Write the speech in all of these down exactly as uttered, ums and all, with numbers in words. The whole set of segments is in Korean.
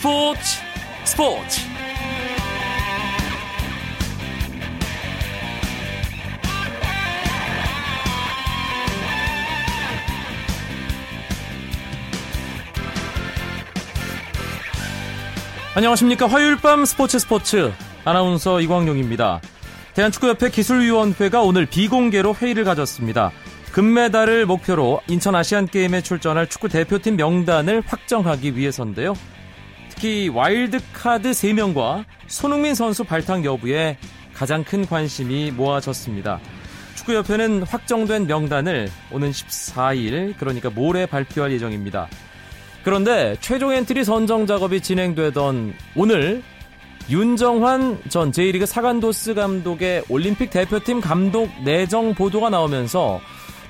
스포츠 스포츠 안녕하십니까. 화요일 밤 스포츠 스포츠 아나운서 이광종입니다. 대한축구협회 기술위원회가 오늘 비공개로 회의를 가졌습니다. 금메달을 목표로 인천아시안게임에 출전할 축구 대표팀 명단을 확정하기 위해서인데요. 특히 와일드카드 세 명과 손흥민 선수 발탁 여부에 가장 큰 관심이 모아졌습니다. 축구협회는 확정된 명단을 오는 십사일, 그러니까 모레 발표할 예정입니다. 그런데 최종 엔트리 선정 작업이 진행되던 오늘 윤정환 전 제이리그 사간도스 감독의 올림픽 대표팀 감독 내정 보도가 나오면서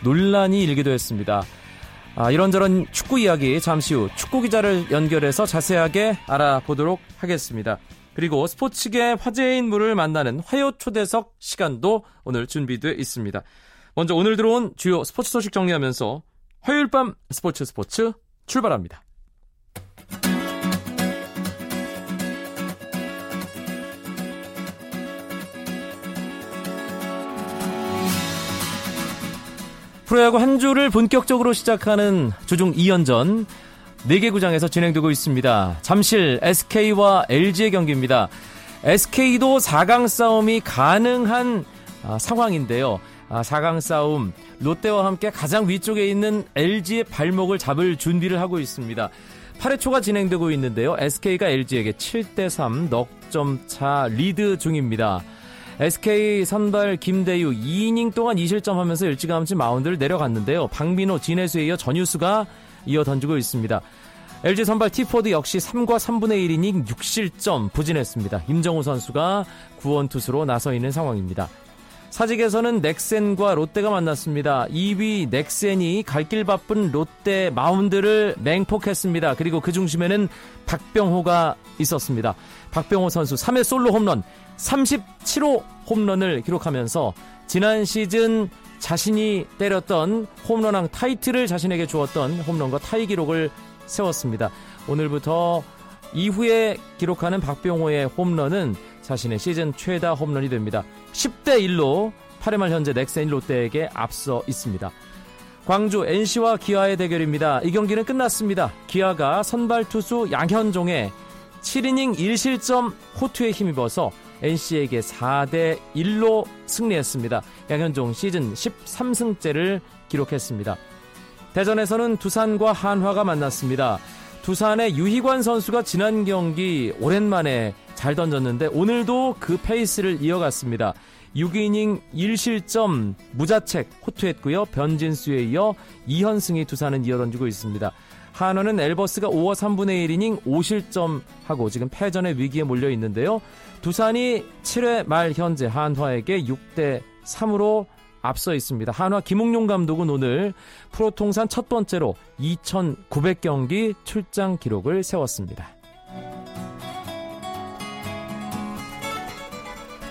논란이 일기도 했습니다. 아, 이런저런 축구 이야기 잠시 후 축구 기자를 연결해서 자세하게 알아보도록 하겠습니다. 그리고 스포츠계 화제의 인물을 만나는 화요 초대석 시간도 오늘 준비되어 있습니다. 먼저 오늘 들어온 주요 스포츠 소식 정리하면서 화요일 밤 스포츠 스포츠 출발합니다. 프로야구 한 주를 본격적으로 시작하는 주중 이 연전 네 개 구장에서 진행되고 있습니다. 잠실 에스케이와 엘지의 경기입니다. 에스케이도 사 강 싸움이 가능한 아, 상황인데요. 아, 사 강 싸움, 롯데와 함께 가장 위쪽에 있는 엘지의 발목을 잡을 준비를 하고 있습니다. 팔 회 초가 진행되고 있는데요. 에스케이가 엘지에게 칠 대 삼 넉점 차 리드 중입니다. 에스케이 선발 김대유 이 이닝 동안 이 실점하면서 일찌감치 마운드를 내려갔는데요. 박민호, 진해수에 이어 전유수가 이어 던지고 있습니다. 엘지 선발 티포드 역시 삼과 삼분의 일 이닝 육 실점 부진했습니다. 임정우 선수가 구원투수로 나서 있는 상황입니다. 사직에서는 넥센과 롯데가 만났습니다. 이 위 넥센이 갈 길 바쁜 롯데 마운드를 맹폭했습니다. 그리고 그 중심에는 박병호가 있었습니다. 박병호 선수 삼 회 솔로 홈런, 삼십칠 호 홈런을 기록하면서 지난 시즌 자신이 때렸던 홈런왕 타이틀을 자신에게 주었던 홈런과 타이 기록을 세웠습니다. 오늘부터 이후에 기록하는 박병호의 홈런은 자신의 시즌 최다 홈런이 됩니다. 십 대 일로 팔 회 말 현재 넥센이 롯데에게 앞서 있습니다. 광주 엔씨와 기아의 대결입니다. 이 경기는 끝났습니다. 기아가 선발 투수 양현종의 칠 이닝 일 실점 호투에 힘입어서 엔씨에게 사 대 일로 승리했습니다. 양현종 시즌 십삼 승째를 기록했습니다. 대전에서는 두산과 한화가 만났습니다. 두산의 유희관 선수가 지난 경기 오랜만에 잘 던졌는데 오늘도 그 페이스를 이어갔습니다. 육 이닝 일 실점 무자책 호투했고요. 변진수에 이어 이현승이 두산은 이어 던지고 있습니다. 한화는 엘버스가 오와 삼분의 일 이닝 오 실점하고 지금 패전의 위기에 몰려 있는데요. 두산이 칠 회 말 현재 한화에게 육 대 삼으로 앞서 있습니다. 한화 김웅룡 감독은 오늘 프로통산 첫 번째로 이천구백 경기 출장 기록을 세웠습니다.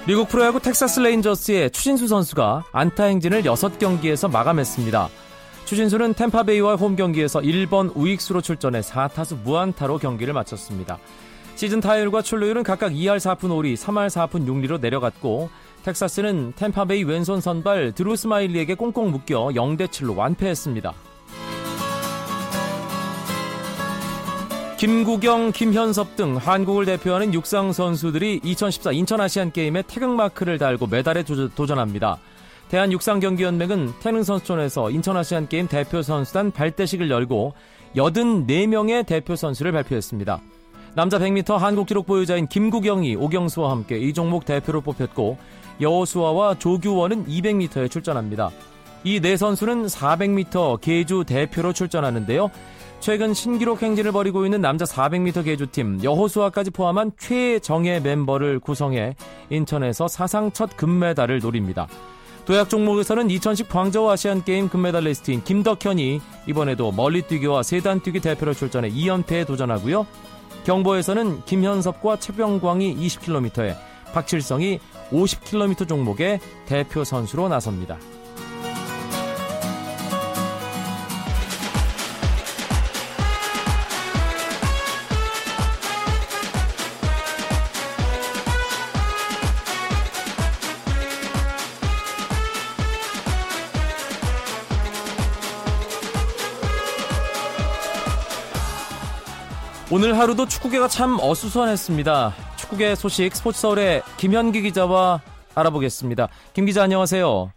미국 프로야구 텍사스 레인저스의 추신수 선수가 안타 행진을 여섯 경기에서 마감했습니다. 추신수는 템파베이와 홈경기에서 일 번 우익수로 출전해 사 타수 무안타로 경기를 마쳤습니다. 시즌 타율과 출루율은 각각 이 할 사 푼 오 리, 삼 할 사 푼 육 리로 내려갔고 텍사스는 템파베이 왼손 선발 드루 스마일리에게 꽁꽁 묶여 영 대 칠로 완패했습니다. 김구경, 김현섭 등 한국을 대표하는 육상 선수들이 이천십사 인천아시안게임에 태극마크를 달고 메달에 도전합니다. 대한육상경기연맹은 태릉선수촌에서 인천아시안게임 대표선수단 발대식을 열고 팔십사 명의 대표선수를 발표했습니다. 남자 백 미터 한국기록 보유자인 김구경이 오경수와 함께 이 종목 대표로 뽑혔고 여호수아와 조규원은 이백 미터에 출전합니다. 이 네 선수는 사백 미터 계주 대표로 출전하는데요. 최근 신기록 행진을 벌이고 있는 남자 사백 미터 계주팀 여호수아까지 포함한 최정예 멤버를 구성해 인천에서 사상 첫 금메달을 노립니다. 도약 종목에서는 이천십 광저우 아시안게임 금메달리스트인 김덕현이 이번에도 멀리뛰기와 세단뛰기 대표로 출전해 이 연패에 도전하고요. 경보에서는 김현섭과 최병광이 이십 킬로미터에, 박칠성이 오십 킬로미터 종목의 대표 선수로 나섭니다. 오늘 하루도 축구계가 참 어수선했습니다. 축구계 소식 스포츠서울의 김현기 기자와 알아보겠습니다. 김 기자 안녕하세요.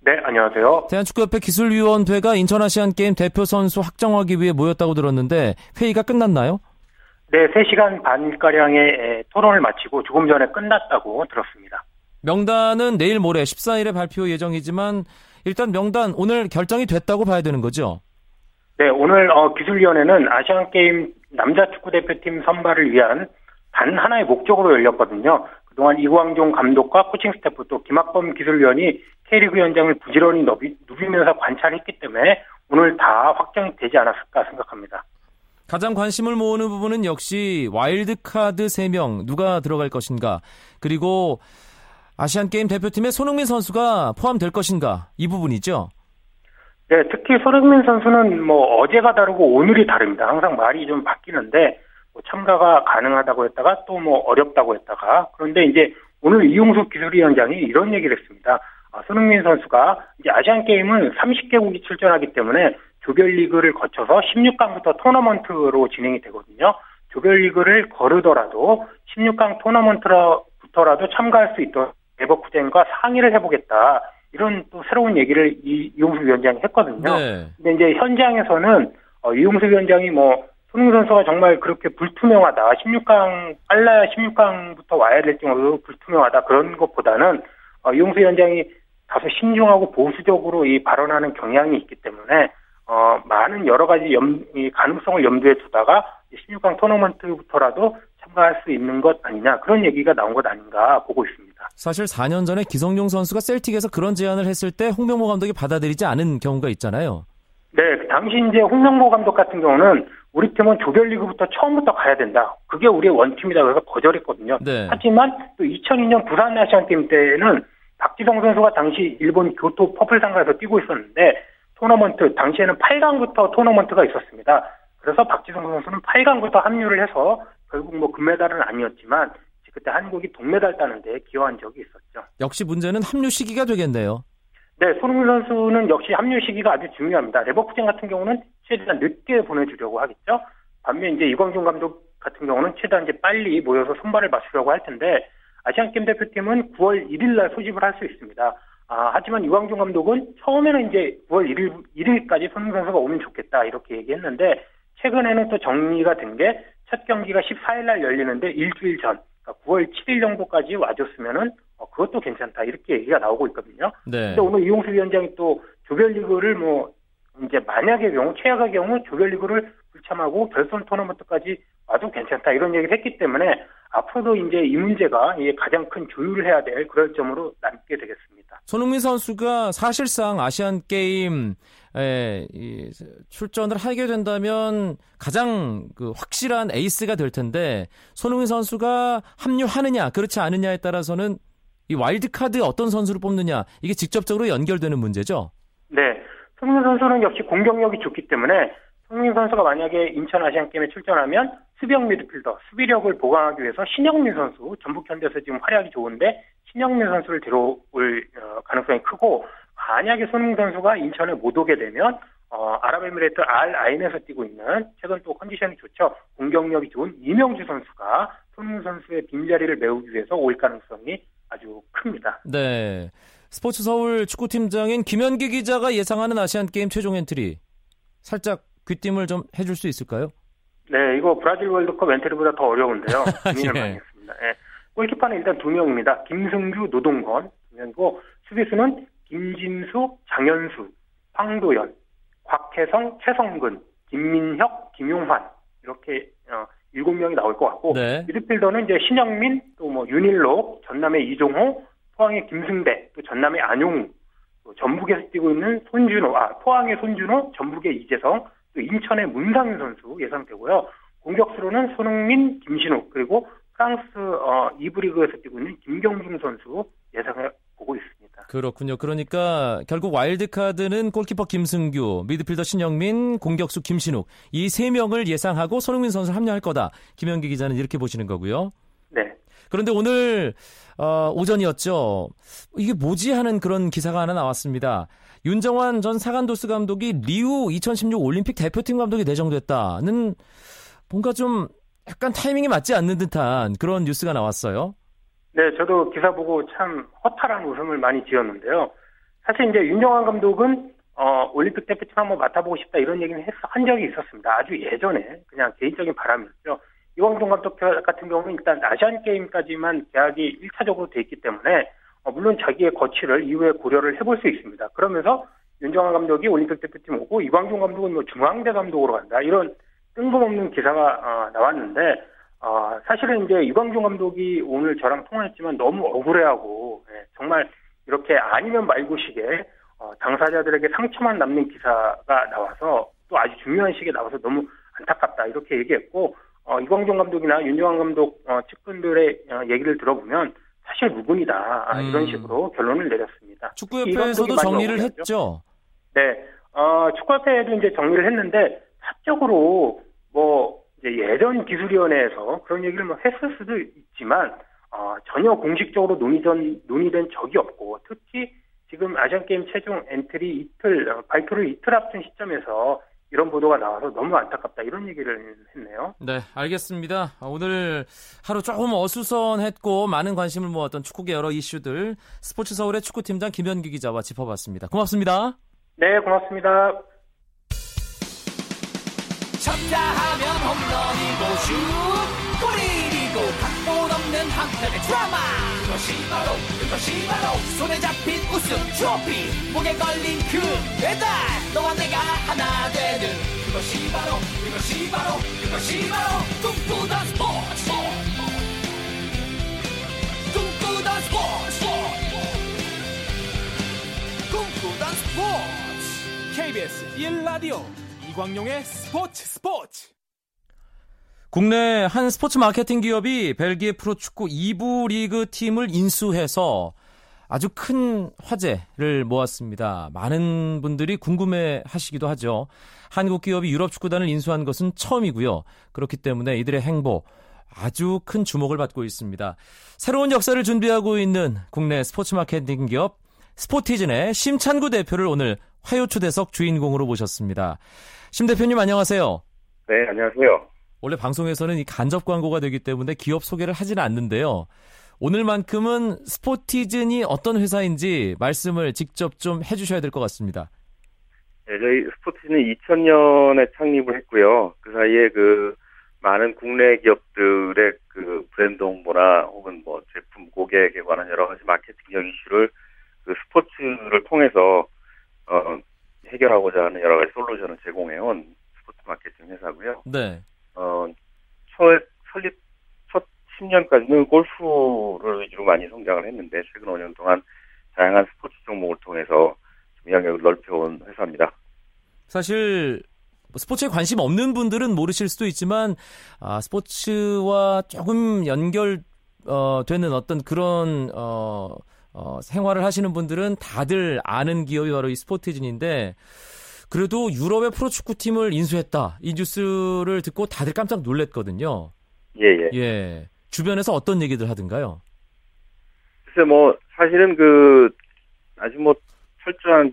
네, 안녕하세요. 대한축구협회 기술위원회가 인천아시안게임 대표 선수 확정하기 위해 모였다고 들었는데 회의가 끝났나요? 네, 세 시간 반가량의 토론을 마치고 조금 전에 끝났다고 들었습니다. 명단은 내일 모레 십사 일에 발표 예정이지만 일단 명단 오늘 결정이 됐다고 봐야 되는 거죠? 네, 오늘 어, 기술위원회는 아시안게임 남자축구대표팀 선발을 위한 단 하나의 목적으로 열렸거든요. 그동안 이광종 감독과 코칭 스태프 또 김학범 기술위원이 K리그 현장을 부지런히 누비면서 관찰했기 때문에 오늘 다 확정이 되지 않았을까 생각합니다. 가장 관심을 모으는 부분은 역시 와일드카드 세 명 누가 들어갈 것인가, 그리고 아시안게임 대표팀에 손흥민 선수가 포함될 것인가, 이 부분이죠? 네, 특히 손흥민 선수는 뭐 어제가 다르고 오늘이 다릅니다. 항상 말이 좀 바뀌는데 뭐 참가가 가능하다고 했다가 또 뭐 어렵다고 했다가, 그런데 이제 오늘 이용수 기술위원장이 이런 얘기를 했습니다. 아, 손흥민 선수가 이제 아시안게임은 삼십 개국이 출전하기 때문에 조별리그를 거쳐서 십육 강부터 토너먼트로 진행이 되거든요. 조별리그를 거르더라도 십육 강 토너먼트부터라도 참가할 수 있도록 레버쿠젠과 상의를 해보겠다, 이런 또 새로운 얘기를 이, 이용수 위원장이 했거든요. 네. 근데 이제 현장에서는 어, 이용수 위원장이 뭐 손흥민 선수가 정말 그렇게 불투명하다, 십육 강 빨라야 십육 강부터 와야 될 정도로 불투명하다, 그런 것보다는 어, 이용수 위원장이 다소 신중하고 보수적으로 이 발언하는 경향이 있기 때문에 어, 많은 여러 가지 염, 이 가능성을 염두에 두다가 십육 강 토너먼트부터라도 참가할 수 있는 것 아니냐, 그런 얘기가 나온 것 아닌가 보고 있습니다. 사실 사 년 전에 기성용 선수가 셀틱에서 그런 제안을 했을 때 홍명보 감독이 받아들이지 않은 경우가 있잖아요. 네, 당시 이제 홍명보 감독 같은 경우는 우리 팀은 조별리그부터 처음부터 가야 된다, 그게 우리의 원팀이다, 그래서 거절했거든요. 네. 하지만 또 이천이 년 부산 아시안게임 때는 박지성 선수가 당시 일본 교토 퍼플상가에서 뛰고 있었는데 토너먼트, 당시에는 팔 강부터 토너먼트가 있었습니다. 그래서 박지성 선수는 팔 강부터 합류를 해서 결국 뭐 금메달은 아니었지만 그때 한국이 동메달 따는 데 기여한 적이 있었죠. 역시 문제는 합류 시기가 되겠네요. 네, 손흥민 선수는 역시 합류 시기가 아주 중요합니다. 레버쿠젠 같은 경우는 최대한 늦게 보내주려고 하겠죠. 반면 이제 이광종 감독 같은 경우는 최대한 이제 빨리 모여서 선발을 맞추려고 할 텐데 아시안게임 대표팀은 구월 일일 날 소집을 할 수 있습니다. 아, 하지만 이광종 감독은 처음에는 이제 구월 일일까지 손흥민 선수가 오면 좋겠다 이렇게 얘기했는데 최근에는 또 정리가 된 게 첫 경기가 십사 일 날 열리는데 일주일 전, 그러니까 구월 칠일 정도까지 와줬으면은 어, 그것도 괜찮다 이렇게 얘기가 나오고 있거든요. 그런데 네. 오늘 이용수 위원장이 또 조별리그를 뭐 이제 만약의 경우, 최악의 경우 조별리그를 불참하고 결선 토너먼트까지 와도 괜찮다 이런 얘기를 했기 때문에 앞으로도 이제 이 문제가 가장 큰 조율을 해야 될 그럴 점으로 남게 되겠습니다. 손흥민 선수가 사실상 아시안 게임 출전을 하게 된다면 가장 그 확실한 에이스가 될 텐데 손흥민 선수가 합류하느냐 그렇지 않느냐에 따라서는 이 와일드카드 어떤 선수를 뽑느냐, 이게 직접적으로 연결되는 문제죠. 네, 손흥민 선수는 역시 공격력이 좋기 때문에 손흥민 선수가 만약에 인천 아시안게임에 출전하면 수비형 미드필더, 수비력을 보강하기 위해서 신영민 선수, 전북현대에서 지금 활약이 좋은데 신영민 선수를 데려올 가능성이 크고, 만약에 손흥민 선수가 인천에 못 오게 되면 어, 아랍에미레이트 알아인에서 뛰고 있는, 최근 또 컨디션이 좋죠, 공격력이 좋은 이명주 선수가 손흥민 선수의 빈자리를 메우기 위해서 올 가능성이 아주 큽니다. 네, 스포츠서울 축구팀장인 김현기 기자가 예상하는 아시안게임 최종 엔트리 살짝 귀띔을 좀 해줄 수 있을까요? 네, 이거 브라질 월드컵 엔트리보다 더 어려운데요. 고민을 예. 많이 했습니다. 네. 골키퍼는 일단 두 명입니다. 김승규, 노동건 두 명이고, 수비수는 김진수, 장현수, 황도연, 곽혜성, 최성근, 김민혁, 김용환 이렇게 어, 일곱 명이 나올 것 같고, 네. 미드필더는 이제 신영민, 또 뭐 윤일록, 전남의 이종호, 포항의 김승배, 또 전남의 안용우, 또 전북에서 뛰고 있는 손준호, 아 포항의 손준호, 전북의 이재성, 또 인천의 문상윤 선수 예상되고요. 공격수로는 손흥민, 김신욱, 그리고 프랑스 어, 이브리그에서 뛰고 있는 김경중 선수 예상을 보고 있습니다. 그렇군요. 그러니까 결국 와일드카드는 골키퍼 김승규, 미드필더 신영민, 공격수 김신욱, 이 세 명을 예상하고 손흥민 선수를 합류할 거다. 김현기 기자는 이렇게 보시는 거고요. 네. 그런데 오늘 어, 오전이었죠. 이게 뭐지 하는 그런 기사가 하나 나왔습니다. 윤정환 전 사간도스 감독이 리우 이천십육 올림픽 대표팀 감독이 내정됐다는 뭔가 좀 약간 타이밍이 맞지 않는 듯한 그런 뉴스가 나왔어요. 네, 저도 기사 보고 참 허탈한 웃음을 많이 지었는데요. 사실 이제 윤정환 감독은 어, 올림픽 대표팀 한번 맡아보고 싶다 이런 얘기는 했, 한 적이 있었습니다. 아주 예전에 그냥 개인적인 바람이었죠. 이광종 감독 같은 경우는 일단 아시안게임까지만 계약이 일 차적으로 돼 있기 때문에 어, 물론 자기의 거취를 이후에 고려를 해볼 수 있습니다. 그러면서 윤정환 감독이 올림픽 대표팀 오고 이광종 감독은 뭐 중앙대 감독으로 간다 이런 뜬금없는 기사가 어, 나왔는데 어, 사실은 이제 이광종 감독이 오늘 저랑 통화했지만 너무 억울해하고 예, 정말 이렇게 아니면 말고식에 어, 당사자들에게 상처만 남는 기사가 나와서 또 아주 중요한 시기에 나와서 너무 안타깝다 이렇게 얘기했고 어, 이광종 감독이나 윤정환 감독 어, 측근들의 어, 얘기를 들어보면 사실 무근이다 음. 이런 식으로 결론을 내렸습니다. 축구협회에서도 정리를 했죠. 네, 어, 축구협회에도 이제 정리를 했는데 사적으로 뭐 이제 예전 기술위원회에서 그런 얘기를 뭐 했을 수도 있지만 어, 전혀 공식적으로 논의된 논의된 적이 없고 특히 지금 아시안게임 최종 엔트리 이틀 발표를 이틀 앞둔 시점에서 이런 보도가 나와서 너무 안타깝다 이런 얘기를 했네요. 네, 알겠습니다. 오늘 하루 조금 어수선했고 많은 관심을 모았던 축구계 여러 이슈들 스포츠 서울의 축구팀장 김현기 기자와 짚어봤습니다. 고맙습니다. 네, 고맙습니다. 쳤다 하면 홈런이고 슛 골이고 각본 없는 한편의 드라마 그것이 바로 그것이 바로 손에 잡힌 우승 트로피 목에 걸린 그 배달 너와 내가 하나 되는 그것이 바로 그것이 바로 그것이 바로 꿈꾸던 스포츠 꿈꾸던 스포츠 꿈꾸던 스포츠 케이비에스 일 라디오 이광용의 스포츠 스포츠 국내 한 스포츠 마케팅 기업이 벨기에 프로축구 이 부 리그 팀을 인수해서 아주 큰 화제를 모았습니다. 많은 분들이 궁금해하시기도 하죠. 한국 기업이 유럽 축구단을 인수한 것은 처음이고요. 그렇기 때문에 이들의 행보 아주 큰 주목을 받고 있습니다. 새로운 역사를 준비하고 있는 국내 스포츠 마케팅 기업 스포티즌의 심찬구 대표를 오늘 화요초대석 주인공으로 모셨습니다. 심 대표님 안녕하세요. 네, 안녕하세요. 원래 방송에서는 이 간접 광고가 되기 때문에 기업 소개를 하지는 않는데요. 오늘만큼은 스포티즌이 어떤 회사인지 말씀을 직접 좀 해주셔야 될 것 같습니다. 네, 저희 스포티즌은 이천 년에 창립을 했고요. 그 사이에 그 많은 국내 기업들의 그 브랜드 홍보나 혹은 뭐 제품 고객에 관한 여러 가지 마케팅적 이슈를 그 스포츠를 통해서 어, 해결하고자 하는 여러 가지 솔루션을 제공해온 스포츠 마케팅 회사고요. 네. 어, 첫 설립 첫 십 년까지는 골프를 위주로 많이 성장을 했는데 최근 오 년 동안 다양한 스포츠 종목을 통해서 영역을 넓혀온 회사입니다. 사실 스포츠에 관심 없는 분들은 모르실 수도 있지만 아, 스포츠와 조금 연결 어, 되는 어떤 그런 어. 어, 생활을 하시는 분들은 다들 아는 기업이 바로 이 스포티즌인데 그래도 유럽의 프로축구팀을 인수했다. 이 뉴스를 듣고 다들 깜짝 놀랐거든요. 예예. 예. 예. 주변에서 어떤 얘기들 하던가요? 글쎄 뭐 사실은 그 아주 뭐 철저한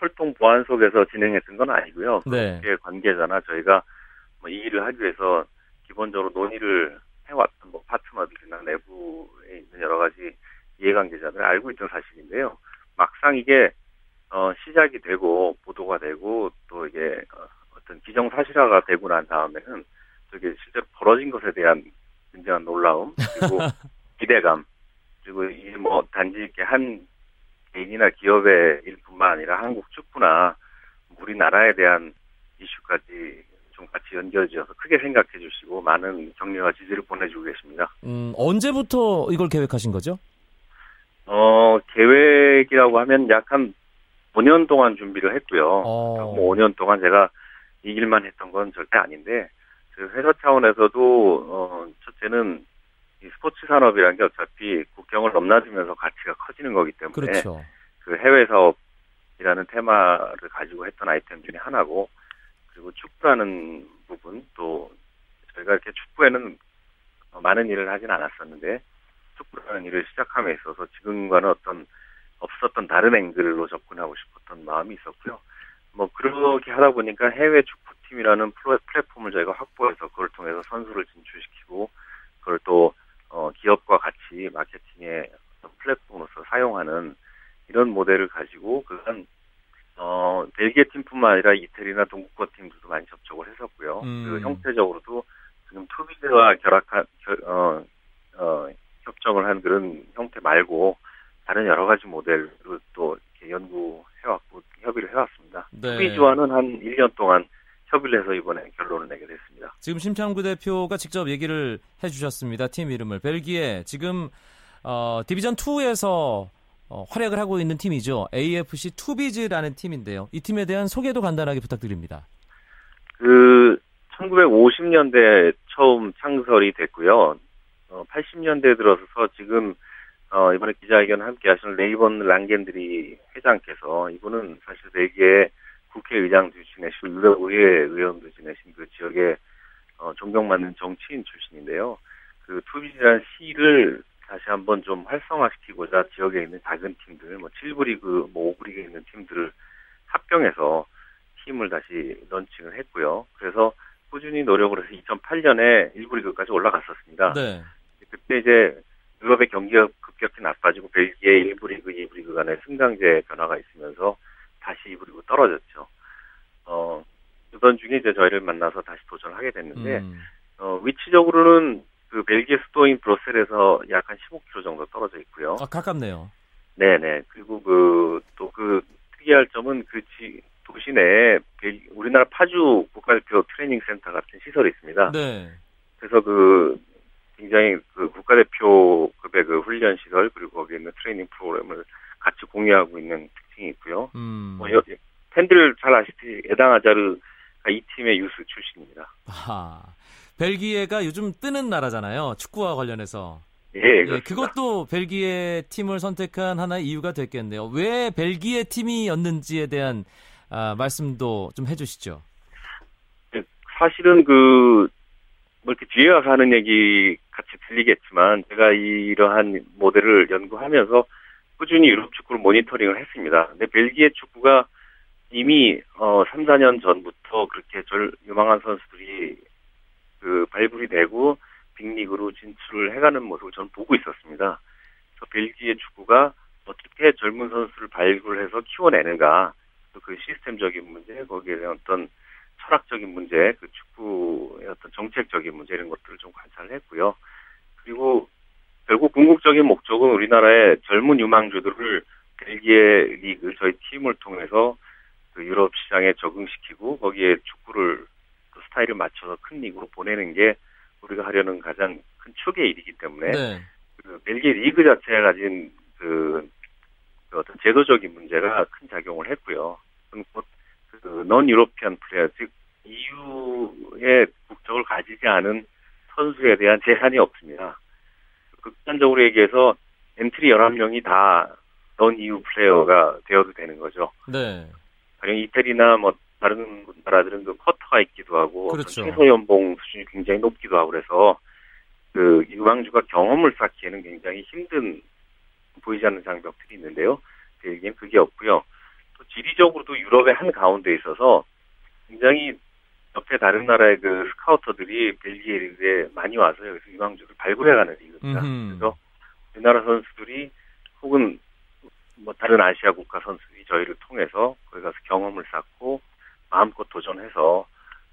철통 보안 속에서 진행했던 건 아니고요. 네. 관계자나 저희가 뭐 이 일을 하기 위해서 기본적으로 논의를 해왔던 뭐 파트너들이나 내부에 있는 여러 가지 이해관계자들은 알고 있던 사실인데요. 막상 이게 어, 시작이 되고 보도가 되고 또 이게 어떤 기정사실화가 되고 난 다음에는 저게 실제로 벌어진 것에 대한 굉장한 놀라움 그리고 기대감 그리고 이게 뭐 단지 이렇게 한 개인이나 기업의 일뿐만 아니라 한국 축구나 우리나라에 대한 이슈까지 좀 같이 연결지어서 크게 생각해 주시고 많은 격려와 지지를 보내주고 계십니다. 음, 언제부터 이걸 계획하신 거죠? 어, 계획이라고 하면 약 한 오 년 동안 준비를 했고요. 어. 뭐 오 년 동안 제가 이 일만 했던 건 절대 아닌데, 저희 회사 차원에서도, 어, 첫째는 이 스포츠 산업이라는 게 어차피 국경을 넘나들면서 가치가 커지는 거기 때문에. 그렇죠. 그 해외 사업이라는 테마를 가지고 했던 아이템 중에 하나고, 그리고 축구라는 부분, 또 저희가 이렇게 축구에는 많은 일을 하진 않았었는데, 축구라는 일을 시작함에 있어서 지금과는 어떤 없었던 다른 앵글로 접근하고 싶었던 마음이 있었고요. 뭐 그렇게 하다 보니까 해외 축구 팀이라는 플랫폼을 저희가 확보해서 그걸 통해서 선수를 진출시키고 그걸 또 어, 기업과 같이 마케팅의 플랫폼으로서 사용하는 이런 모델을 가지고 그간 어, 벨기에 팀뿐만 아니라 이태리나 동국권 팀들도 많이 접촉을 했었고요. 음. 그 형태적으로도 지금 투비드와 결합한 어, 어, 협정을 한 그런 형태 말고 다른 여러 가지 모델로 또 이렇게 연구해왔고 협의를 해왔습니다. 네. 투비드와는 한 일 년 동안 협의를 해서 이번에 결론을 내게 됐습니다. 지금 심창구 대표가 직접 얘기를 해주셨습니다. 팀 이름을 벨기에 지금 어, 디비전 이에서 어, 활약을 하고 있는 팀이죠. 에이에프씨 투비즈라는 팀인데요. 이 팀에 대한 소개도 간단하게 부탁드립니다. 그 천구백오십 년대 처음 창설이 됐고요. 어, 팔십 년대에 들어서서 지금 어, 이번에 기자회견을 함께 하시는 레이번 랑겐드리 회장께서 이분은 사실 벨기에 국회의장도 지내시고 유럽의회 의원도 지내신 그 지역에 어, 존경받는 정치인 출신인데요. 그 투비즈라는 시를 다시 한번 좀 활성화시키고자 지역에 있는 작은 팀들, 뭐 칠부 리그, 뭐 오부 리그에 있는 팀들을 합병해서 팀을 다시 런칭을 했고요. 그래서 꾸준히 노력을 해서 이천팔 년에 일부 리그까지 올라갔었습니다. 네. 그때 이제 유럽의 경기가 급격히 나빠지고 벨기에 일부 리그, 이부 리그 간의 승강제 변화가 있으면서 다시 이부 리그 떨어졌죠. 어, 그러던 중에 이제 저희를 만나서 다시 도전을 하게 됐는데, 음. 어, 위치적으로는 그 벨기에 수도인 브뤼셀에서 약 한 십오 킬로미터 정도 떨어져 있고요. 아, 가깝네요. 네네. 그리고 그, 또 그 특이할 점은 그 지, 도시 내에 벨, 우리나라 파주 국가대표 트레이닝 센터 같은 시설이 있습니다. 네. 그래서 그 굉장히 그 국가대표급의 그 훈련 시설 그리고 거기에 있는 트레이닝 프로그램을 같이 공유하고 있는 특징이 있고요. 음. 뭐 여, 팬들 잘 아시듯이 에당하자르가 이 팀의 유스 출신입니다. 아. 벨기에가 요즘 뜨는 나라잖아요. 축구와 관련해서. 예, 그렇습니다. 예, 그것도 벨기에 팀을 선택한 하나의 이유가 됐겠네요. 왜 벨기에 팀이었는지에 대한 아, 말씀도 좀 해주시죠. 사실은 그 뭐 이렇게 뒤에 가서 하는 얘기 같이 들리겠지만 제가 이러한 모델을 연구하면서 꾸준히 유럽 축구를 모니터링을 했습니다. 근데 벨기에 축구가 이미 어, 삼, 사 년 전부터 그렇게 절 유망한 선수들이 그 발굴이 되고 빅리그로 진출을 해가는 모습을 저는 보고 있었습니다. 그래서 벨기에 축구가 어떻게 젊은 선수를 발굴해서 키워내는가, 또 그 시스템적인 문제, 거기에 대한 어떤 철학적인 문제, 그 축구의 어떤 정책적인 문제 이런 것들을 좀 관찰을 했고요. 그리고 결국 궁극적인 목적은 우리나라의 젊은 유망주들을 벨기에 리그, 저희 팀을 통해서 그 유럽 시장에 적응시키고 거기에 축구를 스타일을 맞춰서 큰 리그로 보내는 게 우리가 하려는 가장 큰 축의 일이기 때문에 네. 그 벨기에 리그 자체가 가진 그, 그 어떤 제도적인 문제가 큰 작용을 했고요. 그 non European player, 즉 이유의 국적을 가지지 않은 선수에 대한 제한이 없습니다. 극단적으로 얘기해서 엔트리 열한 명이 다 non 이유 플레이어가 되어도 되는 거죠. 네. 가령 이태리나 뭐 다른 나라들은 그 쿼터가 있기도 하고 그렇죠. 최소 연봉 수준이 굉장히 높기도 하고 그래서 그 유망주가 경험을 쌓기에는 굉장히 힘든 보이지 않는 장벽들이 있는데요. 벨기에는 그게 없고요. 또 지리적으로도 유럽의 한 가운데 있어서 굉장히 옆에 다른 나라의 그 스카우터들이 벨기에 리그에 많이 와서 여기서 유망주를 발굴해가는 리그입니다. 음흠. 그래서 우리나라 선수들이 혹은 뭐 다른 아시아 국가 선수들이 저희를 통해서 거기 가서 경험을 쌓고 마음껏 도전해서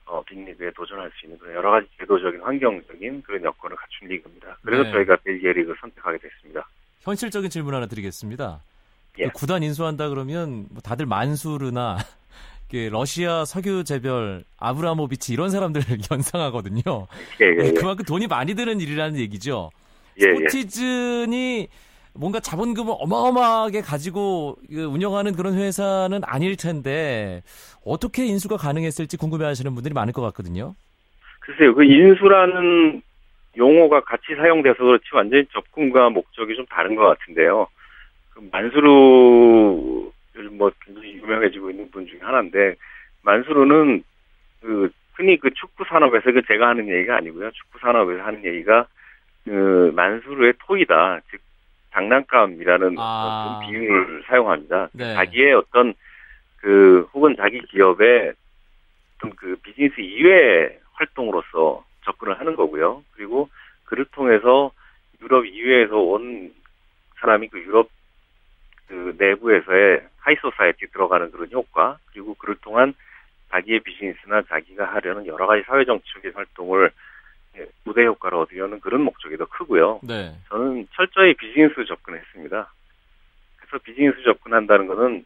어, 빅리그에 도전할 수 있는 그런 여러 가지 제도적인 환경적인 그런 여건을 갖춘 리그입니다. 그래서 네. 저희가 벨기에 리그를 선택하게 됐습니다. 현실적인 질문 하나 드리겠습니다. 예. 구단 인수한다 그러면 뭐 다들 만수르나 러시아 석유 재벌 아브라모비치 이런 사람들을 연상하거든요. 예, 예, 예. 그만큼 돈이 많이 드는 일이라는 얘기죠. 예, 예. 스포티즌이 뭔가 자본금을 어마어마하게 가지고 운영하는 그런 회사는 아닐 텐데 어떻게 인수가 가능했을지 궁금해하시는 분들이 많을 것 같거든요. 글쎄요. 그 인수라는 용어가 같이 사용돼서 그렇지 완전히 접근과 목적이 좀 다른 것 같은데요. 그 만수르 요즘 뭐 굉장히 유명해지고 있는 분 중에 하나인데 만수르는 그 흔히 그 축구 산업에서 그 제가 하는 얘기가 아니고요. 축구 산업에서 하는 얘기가 그 만수르의 토이다. 즉 장난감이라는 아. 비유를 사용합니다. 네. 자기의 어떤 그 혹은 자기 기업의 어떤 그 비즈니스 이외의 활동으로서 접근을 하는 거고요. 그리고 그를 통해서 유럽 이외에서 온 사람이 그 유럽 그 내부에서의 하이소사이어티에 들어가는 그런 효과, 그리고 그를 통한 자기의 비즈니스나 자기가 하려는 여러 가지 사회정치적인 활동을 무대 효과를 얻으려는 그런 목적이 더 크고요. 네. 저는 철저히 비즈니스로 접근했습니다. 그래서 비즈니스 접근한다는 것은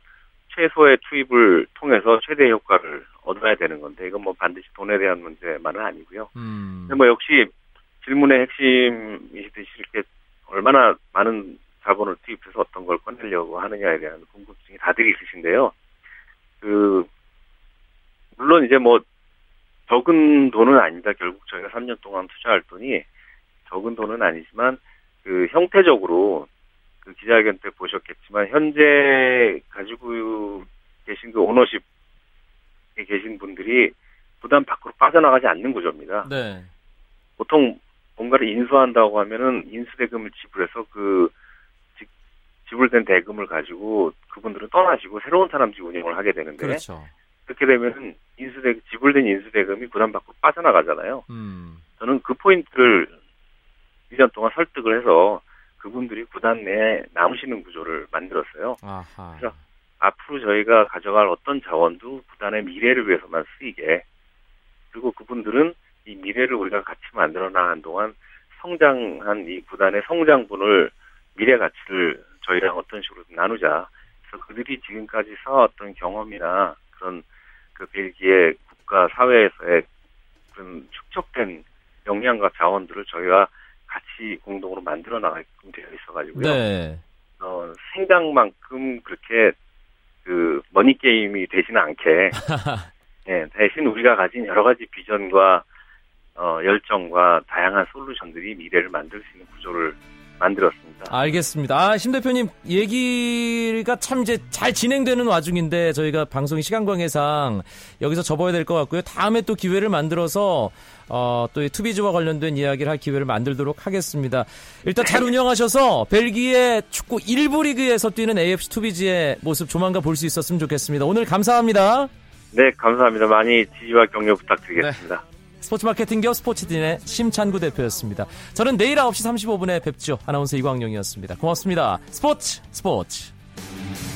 최소의 투입을 통해서 최대의 효과를 얻어야 되는 건데, 이건 뭐 반드시 돈에 대한 문제만은 아니고요. 음. 근데 뭐 역시 질문의 핵심이시듯이 이렇게 얼마나 많은 자본을 투입해서 어떤 걸 꺼내려고 하느냐에 대한 궁금증이 다들 있으신데요. 그 물론 이제 뭐 적은 돈은 아니다. 결국 저희가 삼 년 동안 투자할 돈이 적은 돈은 아니지만, 그 형태적으로 그 기자회견 때 보셨겠지만 현재 가지고 계신 그 오너십에 계신 분들이 부담 밖으로 빠져나가지 않는 구조입니다. 네. 보통 뭔가를 인수한다고 하면은 인수대금을 지불해서 그 지, 지불된 대금을 가지고 그분들은 떠나시고 새로운 사람들이 운영을 하게 되는데, 그렇죠. 그렇게 되면은 인수대 지불된 인수대금이 부담 밖으로 빠져나가잖아요. 음. 저는 그 포인트를 이 년 동안 설득을 해서 그분들이 구단 내에 남으시는 구조를 만들었어요. 아하. 그래서 앞으로 저희가 가져갈 어떤 자원도 구단의 미래를 위해서만 쓰이게, 그리고 그분들은 이 미래를 우리가 같이 만들어 나가는 동안 성장한 이 구단의 성장분을, 미래 가치를 저희랑 어떤 식으로 나누자. 그래서 그들이 지금까지 쌓아왔던 경험이나 그런 그 벨기에 국가 사회에서의 그런 축적된 역량과 자원들을 저희가 같이 공동으로 만들어 나가게끔 되어 있어가지고요. 네. 어, 생각만큼 그렇게 그 머니 게임이 되지는 않게, 네, 대신 우리가 가진 여러 가지 비전과 어, 열정과 다양한 솔루션들이 미래를 만들 수 있는 구조를 만들었습니다. 알겠습니다. 아, 심 대표님 얘기가 참 이제 잘 진행되는 와중인데 저희가 방송이 시간 관계상 여기서 접어야 될 것 같고요. 다음에 또 기회를 만들어서 어, 또 투비즈와 관련된 이야기를 할 기회를 만들도록 하겠습니다. 일단 잘 운영하셔서 벨기에 축구 일 부 리그에서 뛰는 에이에프씨 투비즈의 모습 조만간 볼 수 있었으면 좋겠습니다. 오늘 감사합니다. 네, 감사합니다. 많이 지지와 격려 부탁드리겠습니다. 네. 스포츠 마케팅기업 스포츠딘의 심찬구 대표였습니다. 저는 내일 아홉 시 삼십오 분에 뵙죠. 아나운서 이광용이었습니다. 고맙습니다. 스포츠 스포츠.